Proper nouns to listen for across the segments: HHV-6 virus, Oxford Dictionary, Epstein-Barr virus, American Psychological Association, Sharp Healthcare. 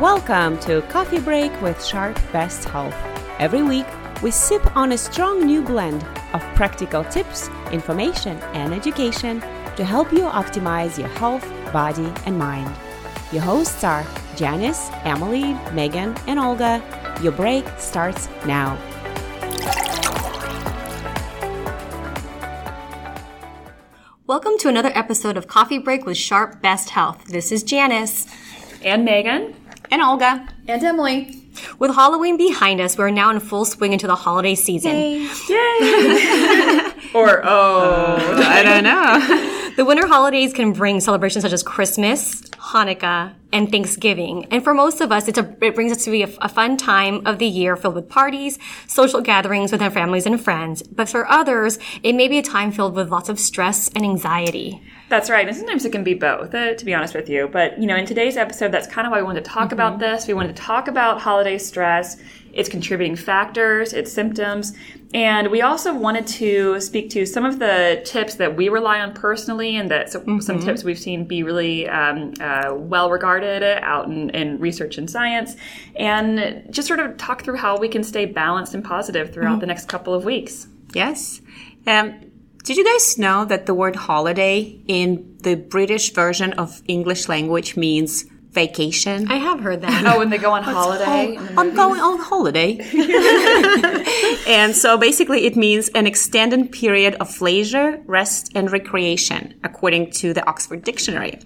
Welcome to Coffee Break with Sharp Best Health. Every week, we sip on a strong new blend of practical tips, information, and education to help you optimize your health, body, and mind. Your hosts are Janice, Emily, Megan, and Olga. Your break starts now. Welcome to another episode of Coffee Break with Sharp Best Health. This is Janice. And Megan. And Olga. And Emily. With Halloween behind us, we're now in full swing into the holiday season. Yay. Yay. Or, I don't know. The winter holidays can bring celebrations such as Christmas, Hanukkah, and Thanksgiving. And for most of us, it brings us to be a fun time of the year filled with parties, social gatherings with our families and friends. But for others, it may be a time filled with lots of stress and anxiety. That's right. And sometimes it can be both, to be honest with you. But, in today's episode, that's kind of why we wanted to talk about this. We wanted to talk about holiday stress, its contributing factors, its symptoms. And we also wanted to speak to some of the tips that we rely on personally and that some tips we've seen be really well regarded out in research and science, and just sort of talk through how we can stay balanced and positive throughout the next couple of weeks. Yes. Did you guys know that the word holiday in the British version of English language means vacation? I have heard that. Oh, when they go on holiday. Oh, I'm going on holiday. And so basically it means an extended period of leisure, rest, and recreation, according to the Oxford Dictionary.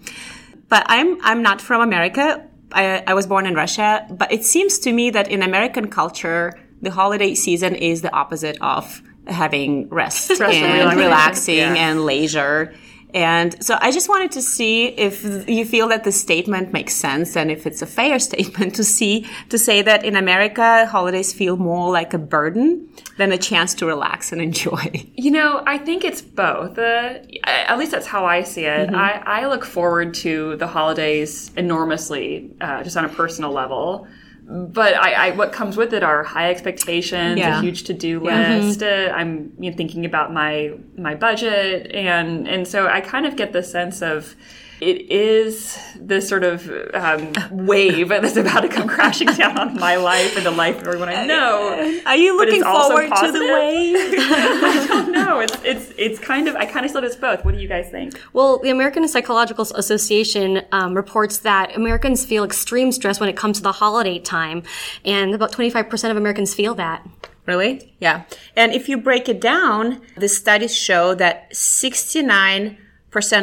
But I'm not from America. I was born in Russia. But it seems to me that in American culture, the holiday season is the opposite of having rest and relaxing and leisure. And so I just wanted to see if you feel that the statement makes sense and if it's a fair statement to say that in America, holidays feel more like a burden than a chance to relax and enjoy. I think it's both. At least that's how I see it. Mm-hmm. I look forward to the holidays enormously, just on a personal level. But what comes with it are high expectations, a huge to-do list. Mm-hmm. I'm thinking about my budget. And so I kind of get the sense of it is this sort of wave that's about to come crashing down on my life and the life of everyone I know. Are you looking forward to the wave? I don't know. I kind of said it's both. What do you guys think? Well, the American Psychological Association reports that Americans feel extreme stress when it comes to the holiday time, and about 25% of Americans feel that. Really? Yeah. And if you break it down, the studies show that 69%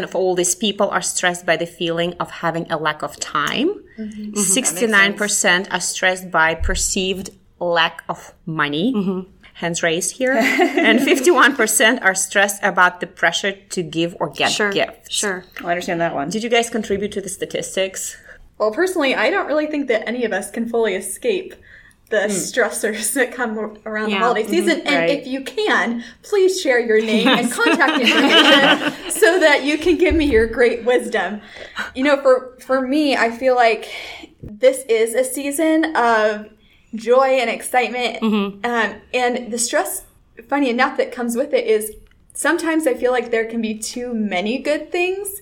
of all these people are stressed by the feeling of having a lack of time. Mm-hmm. 69% are stressed by perceived lack of money, hands raised here, and 51% are stressed about the pressure to give or get gifts. Sure, I understand that one. Did you guys contribute to the statistics? Well, personally, I don't really think that any of us can fully escape the stressors that come around the holiday season. Mm-hmm. And if you can, please share your name and contact information so that you can give me your great wisdom. For me, I feel like this is a season of joy and excitement. Mm-hmm. And the stress, funny enough, that comes with it is sometimes I feel like there can be too many good things.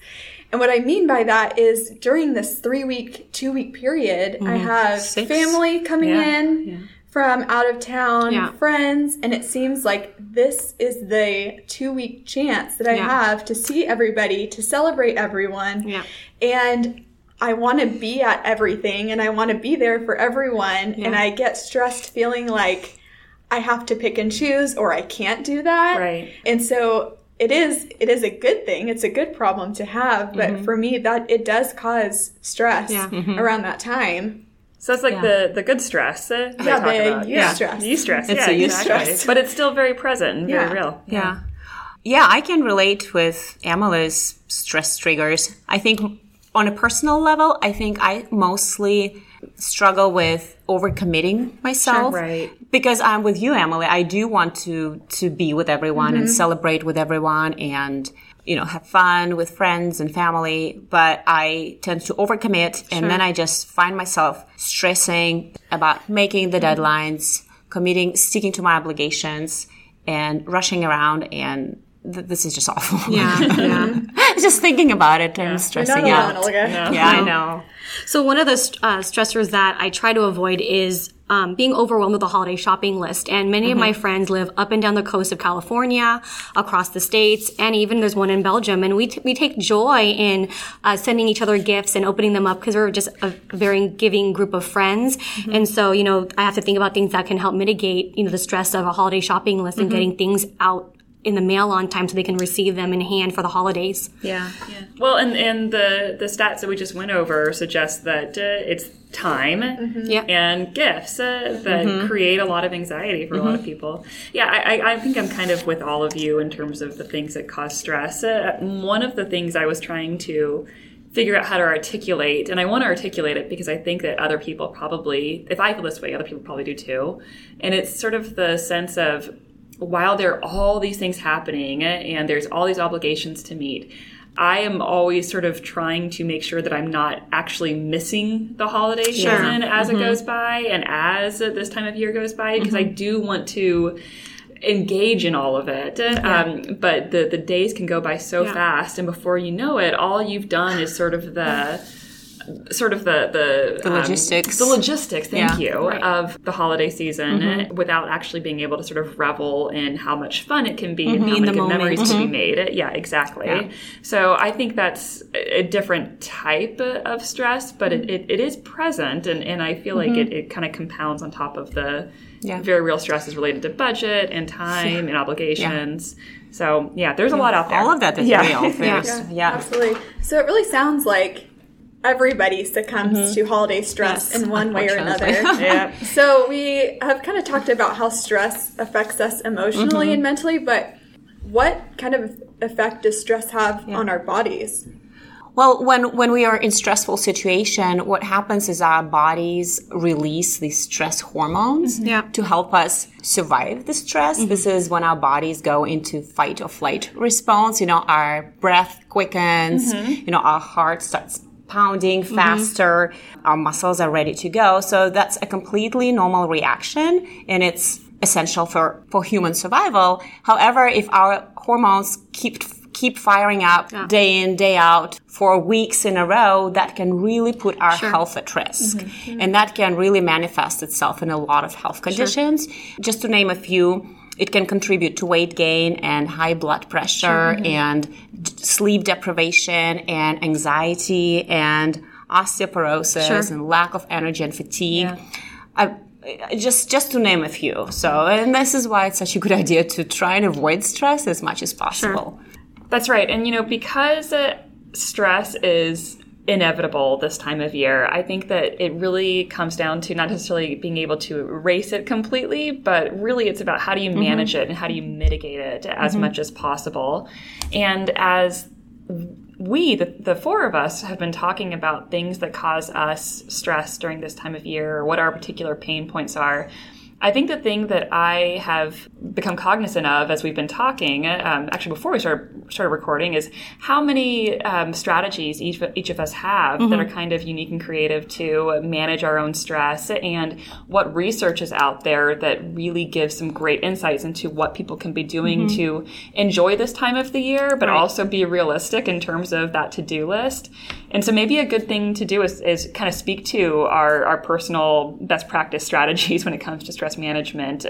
And what I mean by that is during this 3-week, 2-week period, I have 6. Family coming in from out of town, friends, and it seems like this is the 2-week chance that I have to see everybody, to celebrate everyone. Yeah. And I want to be at everything and I want to be there for everyone. Yeah. And I get stressed feeling like I have to pick and choose or I can't do that. Right. And so It is a good thing. It's a good problem to have. But for me, that it does cause stress around that time. So that's like the good stress they talk about. Eustress. Eustress. It's a eustress. But it's still very present and very real. Yeah. Yeah, I can relate with Emily's stress triggers. I think on a personal level, I mostly struggle with overcommitting myself. Sure, right. Because I'm with you, Emily. I do want to be with everyone and celebrate with everyone and, have fun with friends and family. But I tend to overcommit and then I just find myself stressing about making the deadlines, committing, sticking to my obligations and rushing around and this is just awful. Yeah. Sometimes just thinking about it and stressing out. No. Yeah, I know. So one of the stressors that I try to avoid is being overwhelmed with the holiday shopping list. And many of my friends live up and down the coast of California, across the states, and even there's one in Belgium. And we take joy in sending each other gifts and opening them up because we're just a very giving group of friends. Mm-hmm. And so, you know, I have to think about things that can help mitigate, you know, the stress of a holiday shopping list and getting things out in the mail on time so they can receive them in hand for the holidays. Yeah. Well, and the stats that we just went over suggest that it's time and gifts that create a lot of anxiety for a lot of people. Yeah, I think I'm kind of with all of you in terms of the things that cause stress. One of the things I was trying to figure out how to articulate, and I want to articulate it because I think that other people probably, if I feel this way, other people probably do too. And it's sort of the sense of, while there are all these things happening and there's all these obligations to meet, I am always sort of trying to make sure that I'm not actually missing the holiday season as it goes by and as this time of year goes by, because I do want to engage in all of it. But the days can go by so fast, and before you know it, all you've done is sort of the logistics. The logistics, of the holiday season without actually being able to sort of revel in how much fun it can be and how many good memories to be made. Yeah, exactly. Yeah. So I think that's a different type of stress, but it is present, and I feel like it kind of compounds on top of the very real stresses related to budget and time and obligations. Yeah. So, there's a lot out there. All of that is real. Yeah, absolutely. So it really sounds like everybody succumbs to holiday stress in one way or another. So we have kind of talked about how stress affects us emotionally and mentally, but what kind of effect does stress have on our bodies? Well, when we are in stressful situation, what happens is our bodies release these stress hormones to help us survive the stress. This is when our bodies go into fight or flight response. You know, our breath quickens, you know, our heart starts pounding faster, our muscles are ready to go. So that's a completely normal reaction, and it's essential for human survival. However, if our hormones keep firing up day in, day out for weeks in a row, that can really put our health at risk. And that can really manifest itself in a lot of health conditions. Just to name a few, it can contribute to weight gain and high blood pressure and sleep deprivation and anxiety and osteoporosis and lack of energy and fatigue. Just to name a few. So, and this is why it's such a good idea to try and avoid stress as much as possible. That's right. And, you know, because stress is inevitable this time of year, I think that it really comes down to not necessarily being able to erase it completely, but really it's about how do you manage it and how do you mitigate it as much as possible. And as we, the four of us, have been talking about things that cause us stress during this time of year, or what our particular pain points are, I think the thing that I have become cognizant of as we've been talking, actually before we started recording, is how many strategies each of us have that are kind of unique and creative to manage our own stress, and what research is out there that really gives some great insights into what people can be doing to enjoy this time of the year, but also be realistic in terms of that to-do list. And so maybe a good thing to do is kind of speak to our personal best practice strategies when it comes to stress management,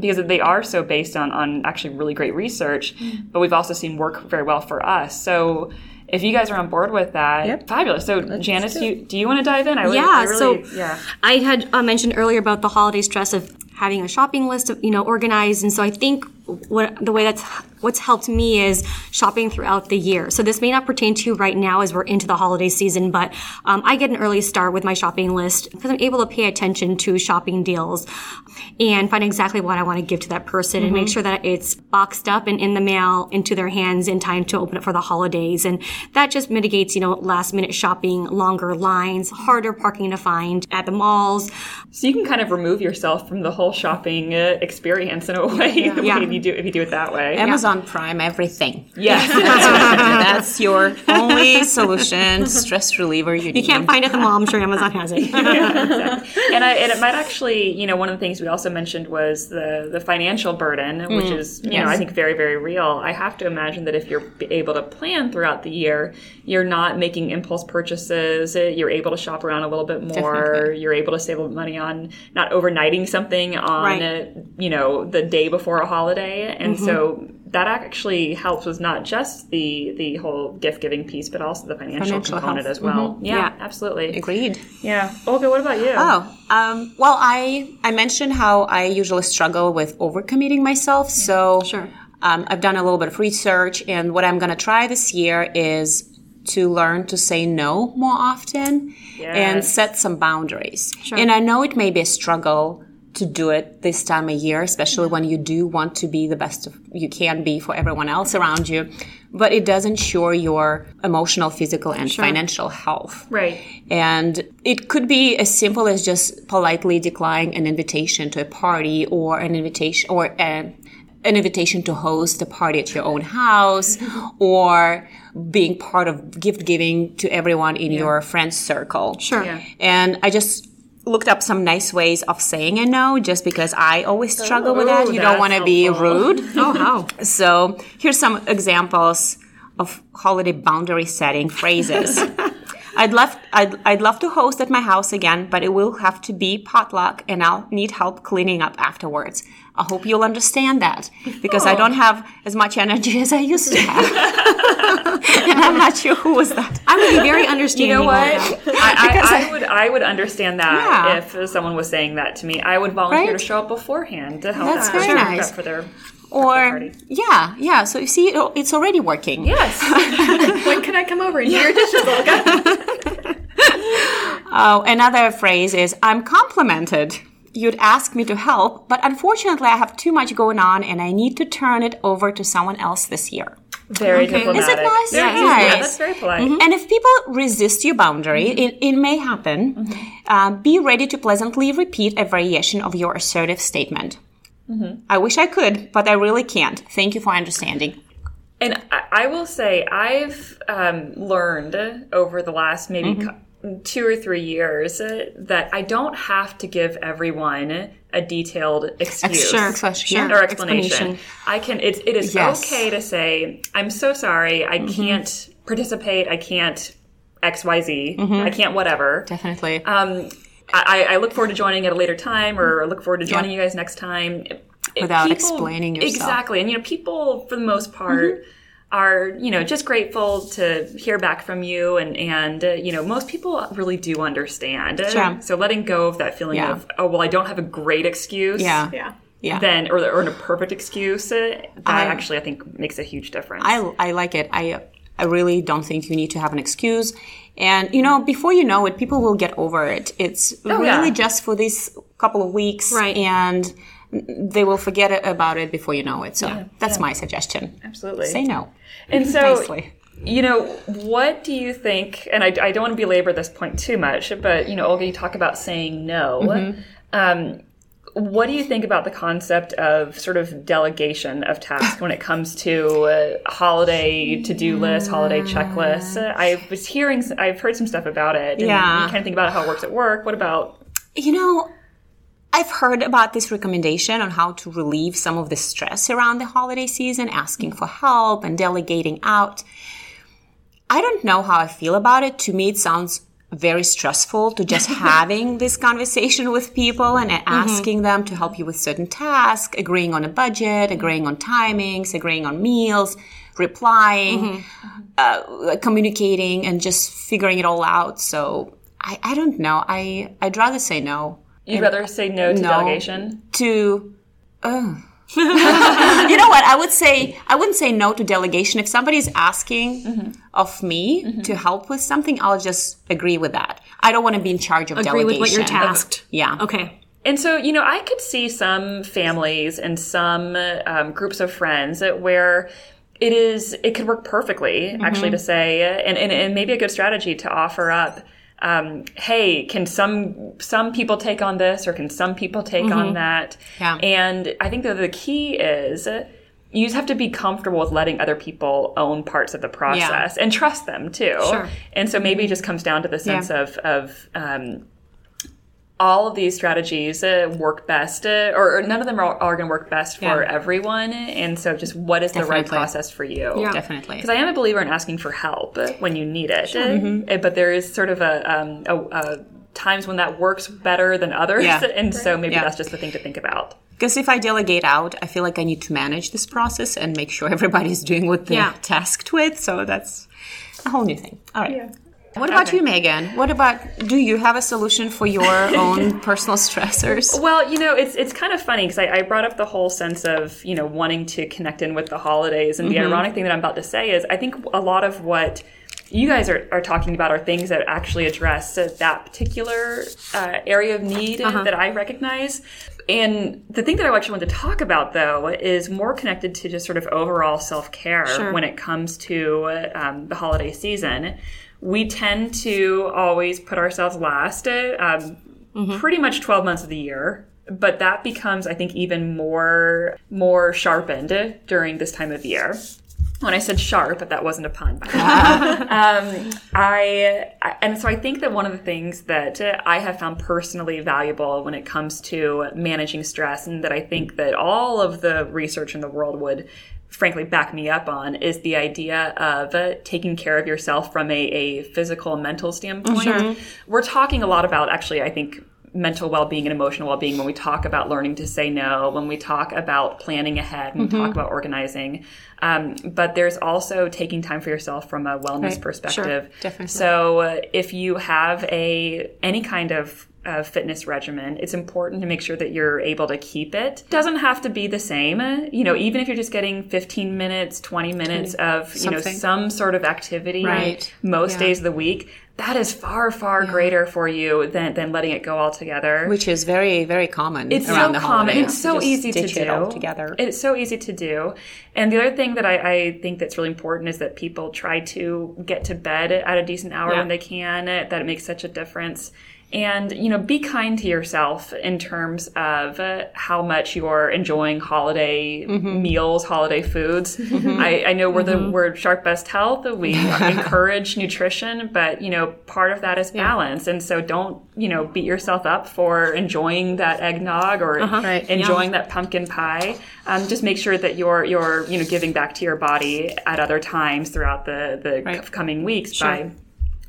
because they are so based on actually really great research, but we've also seen work very well for us. So if you guys are on board with that, fabulous. So Janice, do you want to dive in? I had mentioned earlier about the holiday stress of having a shopping list of, you know, organized. And so I think what's helped me is shopping throughout the year. So this may not pertain to you right now as we're into the holiday season, but I get an early start with my shopping list because I'm able to pay attention to shopping deals and find exactly what I want to give to that person and make sure that it's boxed up and in the mail into their hands in time to open it for the holidays. And that just mitigates, you know, last minute shopping, longer lines, harder parking to find at the malls. So you can kind of remove yourself from the whole whole shopping experience in a way. Yeah. If you do it that way. Amazon Prime everything. Yes. That's your only solution, stress reliever you need. You can't find it at the mall. I'm sure Amazon has it. Exactly. And it might actually, one of the things we also mentioned was the financial burden, which is, I think very, very real. I have to imagine that if you're able to plan throughout the year, you're not making impulse purchases. You're able to shop around a little bit more. Definitely. You're able to save a little money on not overnighting something on, the day before a holiday. And so that actually helps with not just the whole gift-giving piece, but also the financial component health as well. Mm-hmm. Yeah, absolutely. Agreed. Yeah. Olga, what about you? Oh, well, I mentioned how I usually struggle with overcommitting myself. So I've done a little bit of research, and what I'm going to try this year is to learn to say no more often and set some boundaries. Sure. And I know it may be a struggle to do it this time of year, especially when you do want to be the best you can be for everyone else around you. But it does ensure your emotional, physical, and financial health. Right. And it could be as simple as just politely declining an invitation to a party or an invitation to host a party at your own house or being part of gift giving to everyone in your friend's circle. Sure. Yeah. And I just looked up some nice ways of saying a no, just because I always struggle with that. You don't want to be rude. Oh, no. So here's some examples of holiday boundary setting phrases. I'd love to host at my house again, but it will have to be potluck, and I'll need help cleaning up afterwards. I hope you'll understand that, because I don't have as much energy as I used to have. And I'm not sure who was that. I would be very understanding. You know what? I would understand that if someone was saying that to me. I would volunteer to show up beforehand to help. That's very nice. For their party. So you see, it's already working. Yes. When can I come over and do your dishes, Olga? Oh, another phrase is, I'm complimented. You'd ask me to help, but unfortunately I have too much going on and I need to turn it over to someone else this year. Very diplomatic. Is it nice? Yeah, that's very polite. Mm-hmm. And if people resist your boundary, it may happen, be ready to pleasantly repeat a variation of your assertive statement. Mm-hmm. I wish I could, but I really can't. Thank you for understanding. And I will say I've learned over the last maybe 2 or 3 years that I don't have to give everyone a detailed excuse or explanation. I can. It is okay to say, I'm so sorry, I can't participate, I can't XYZ, I can't whatever. Definitely. I look forward to joining at a later time, or look forward to joining you guys next time. Without explaining yourself. Exactly. And, people, for the most part, are, just grateful to hear back from you. And most people really do understand. Sure. So letting go of that feeling of, I don't have a great excuse. Yeah. Then, or a perfect excuse, I think makes a huge difference. I like it. I really don't think you need to have an excuse. And, before you know it, people will get over it. It's just for these couple of weeks. Right. And they will forget about it before you know it. So that's my suggestion. Absolutely. Say no. And so, what do you think, and I don't want to belabor this point too much, but, Olga, you talk about saying no. What do you think about the concept of sort of delegation of tasks when it comes to holiday to-do lists, holiday checklists? I've heard some stuff about it. And you kind of think about how it works at work. What about? I've heard about this recommendation on how to relieve some of the stress around the holiday season, asking for help and delegating out. I don't know how I feel about it. To me, it sounds very stressful to just having this conversation with people and asking them to help you with certain tasks, agreeing on a budget, agreeing on timings, agreeing on meals, replying, communicating, and just figuring it all out. So I don't know. I'd rather say no. You'd rather say no to delegation? You know what? I wouldn't say no to delegation. If somebody's asking of me to help with something, I'll just agree with that. I don't want to be in charge of delegation. Agree with what you're tasked. Yeah. Okay. And so, I could see some families and some groups of friends where it could work perfectly, actually, to say, and maybe a good strategy to offer up hey, can some people take on this, or can some people take on that? Yeah. And I think that the key is you just have to be comfortable with letting other people own parts of the process and trust them too. Sure. And so maybe it just comes down to the sense of all of these strategies work best, or none of them are going to work best for everyone. And so just what is the right process for you? Yeah. Definitely. Because I am a believer in asking for help when you need it. Sure. Mm-hmm. But there is sort of a times when that works better than others. Yeah. And so maybe that's just the thing to think about. Because if I delegate out, I feel like I need to manage this process and make sure everybody's doing what they're tasked with. So that's a whole new thing. All right. Yeah. What about you, Megan? What about, do you have a solution for your own personal stressors? Well, you know, it's kind of funny because I brought up the whole sense of, you know, wanting to connect in with the holidays. And the ironic thing that I'm about to say is I think a lot of what you guys are talking about are things that actually address that particular area of need that I recognize. And the thing that I actually want to talk about, though, is more connected to just sort of overall self-care when it comes to the holiday season. We tend to always put ourselves last pretty much 12 months of the year. But that becomes, I think, even more sharpened during this time of year. When I said sharp, but that wasn't a pun. So I think that one of the things that I have found personally valuable when it comes to managing stress, and that I think that all of the research in the world would frankly back me up on, is the idea of taking care of yourself from a physical and mental standpoint. Sure. We're talking a lot about, actually, I think, mental well-being and emotional well-being when we talk about learning to say no, when we talk about planning ahead, when we talk about organizing. But there's also taking time for yourself from a wellness perspective. Sure. Definitely. So if you have any kind of fitness regimen, it's important to make sure that you're able to keep it. It doesn't have to be the same. You know, even if you're just getting 15 minutes, 20 minutes of, you know, some sort of activity most days of the week, that is far, far greater for you than letting it go all together. Which is very, very common. It's around the holidays. It's so easy to do. It all together. It's so easy to do. And the other thing that I think that's really important is that people try to get to bed at a decent hour when they can, that it makes such a difference. And, you know, be kind to yourself in terms of how much you're enjoying holiday meals, holiday foods. Mm-hmm. I know we're we're Sharp Best Health. We encourage nutrition, but, you know, part of that is balance. And so don't, you know, beat yourself up for enjoying that eggnog or enjoying that pumpkin pie. Just make sure that you're, you know, giving back to your body at other times throughout the coming weeks by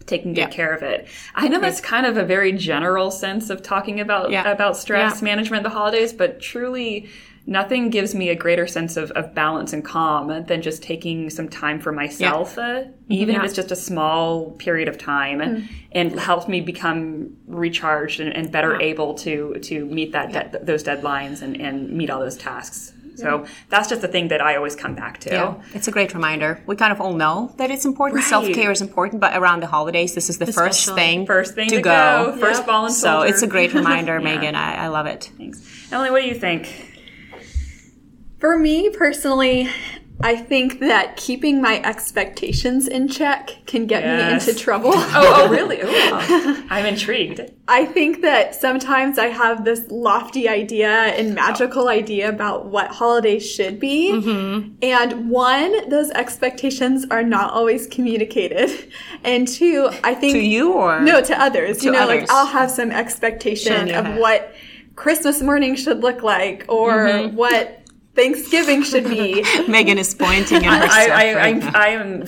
taking good care of it. I know that's kind of a very general sense of talking about stress management, the holidays, but truly nothing gives me a greater sense of balance and calm than just taking some time for myself, even if it's just a small period of time, and helps me become recharged and better able to meet that those deadlines and meet all those tasks. So that's just the thing that I always come back to. Yeah. It's a great reminder. We kind of all know that it's important. Right. Self-care is important, but around the holidays, this is the first thing to go. First ball and soldier. So it's a great reminder, Megan. I love it. Thanks. Emily, what do you think? For me personally, I think that keeping my expectations in check can get me into trouble. Oh, really? Ooh, I'm intrigued. I think that sometimes I have this lofty idea and magical idea about what holidays should be. Mm-hmm. And one, those expectations are not always communicated. And two, I think... To you or... No, to others. To others. Like, I'll have some expectation of what Christmas morning should look like, or what... Thanksgiving should be. Megan is pointing at herself. I am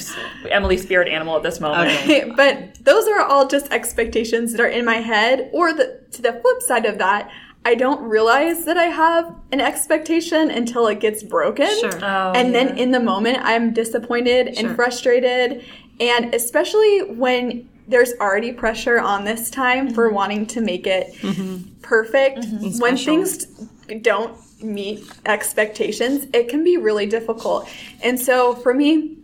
Emily's spirit animal at this moment. Okay, but those are all just expectations that are in my head. Or to the flip side of that, I don't realize that I have an expectation until it gets broken. Sure. Oh, and then in the moment, I'm disappointed and frustrated. And especially when there's already pressure on this time for wanting to make it perfect. Mm-hmm. When things don't meet expectations, it can be really difficult. And so for me,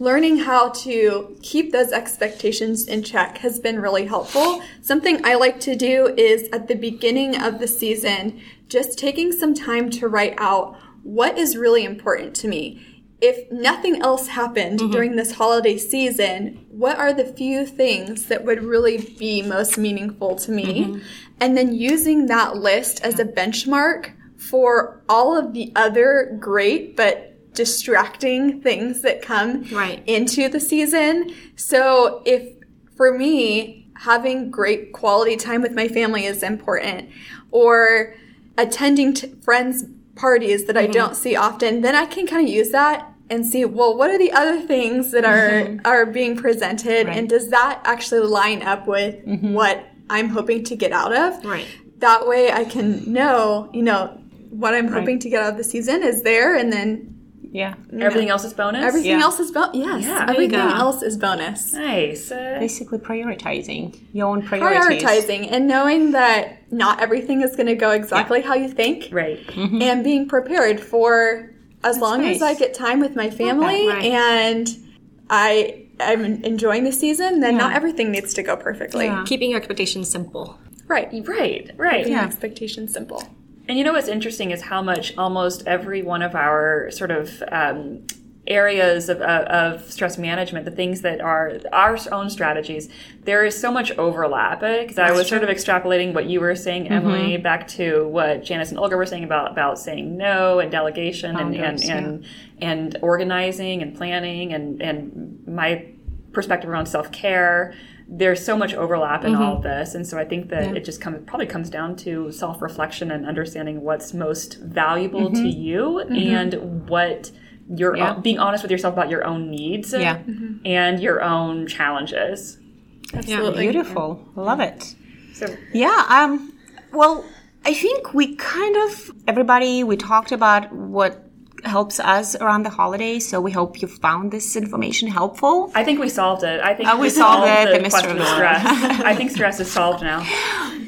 learning how to keep those expectations in check has been really helpful. Something I like to do is at the beginning of the season, just taking some time to write out what is really important to me. if nothing else happened during this holiday season, what are the few things that would really be most meaningful to me? And then using that list as a benchmark for all of the other great but distracting things that come into the season. So if, for me, having great quality time with my family is important, or attending friends' parties that I don't see often, then I can kind of use that and see, well, what are the other things that are being presented? And does that actually line up with what I'm hoping to get out of? That way I can know, you know, what I'm hoping to get out of the season is there, and then everything else is bonus? Everything else is bonus. Everything else is bonus. Nice. Basically prioritizing your own priorities. Prioritizing and knowing that not everything is going to go exactly how you think. And being prepared for as long as I get time with my family and I'm enjoying the season, then not everything needs to go perfectly. Keeping your expectations simple. Keeping your expectations simple. And you know what's interesting is how much almost every one of our sort of areas of stress management, the things that are our own strategies, there is so much overlap. Because I was sort of extrapolating what you were saying, Emily, back to what Janice and Olga were saying about saying no and delegation and organizing and planning and my perspective around self-care. There's so much overlap in all of this, and so I think that it just probably comes down to self-reflection and understanding what's most valuable to you and what you're being honest with yourself about your own needs and your own challenges. Absolutely beautiful, love it. So well, I think we kind of we talked about what helps us around the holidays, so we hope you found this information helpful. I think we solved it. I think we solved the mystery of stress. I think stress is solved now.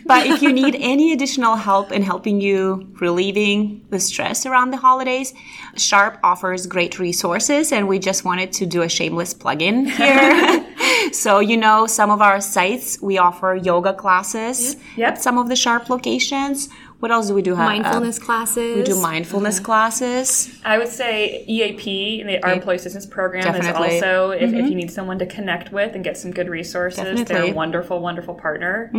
But if you need any additional help in helping you relieving the stress around the holidays, Sharp offers great resources, and we just wanted to do a shameless plug-in here. So, you know, some of our sites, we offer yoga classes at some of the Sharp locations. What else do we do? Mindfulness classes. We do mindfulness classes. I would say EAP, our Employee Assistance Program, is also, if you need someone to connect with and get some good resources, they're a wonderful, wonderful partner.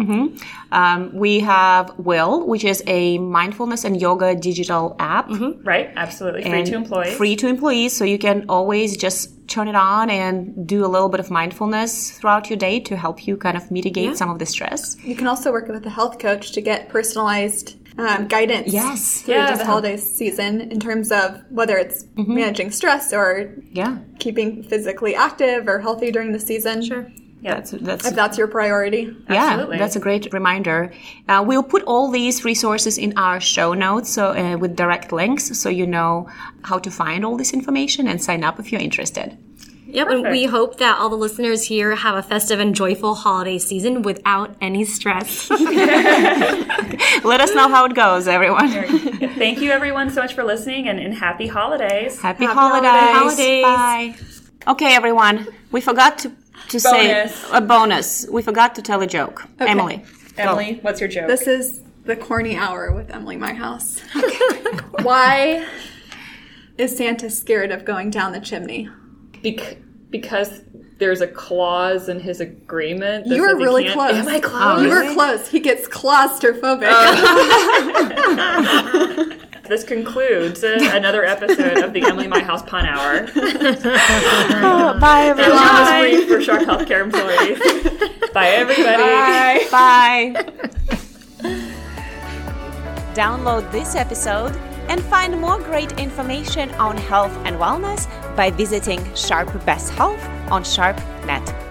We have Will, which is a mindfulness and yoga digital app. Absolutely. Free to employees. Free to employees, so you can always just turn it on and do a little bit of mindfulness throughout your day to help you kind of mitigate some of the stress. You can also work with a health coach to get personalized guidance through the holiday season in terms of whether it's managing stress or keeping physically active or healthy during the season. Yeah, that's if that's your priority. Absolutely. Yeah, that's a great reminder. We'll put all these resources in our show notes, so with direct links, so you know how to find all this information and sign up if you're interested. Yep, and we hope that all the listeners here have a festive and joyful holiday season without any stress. Let us know how it goes, everyone. Thank you, everyone, so much for listening, and happy holidays. Happy holidays. Bye. Okay, everyone, we forgot to say a bonus. We forgot to tell a joke. Okay. Emily, what's your joke? This is the corny hour with Emily Myhouse. Okay. Why is Santa scared of going down the chimney? Because there's a clause in his agreement. You were really close. Am I close? Oh, you were close. He gets claustrophobic. This concludes another episode of the Emily Myhouse Pun Hour. Bye, everyone. Bye. For Sharp Healthcare employees. Bye, everybody. Bye. Download this episode and find more great information on health and wellness by visiting Sharp Best Health on SharpNet.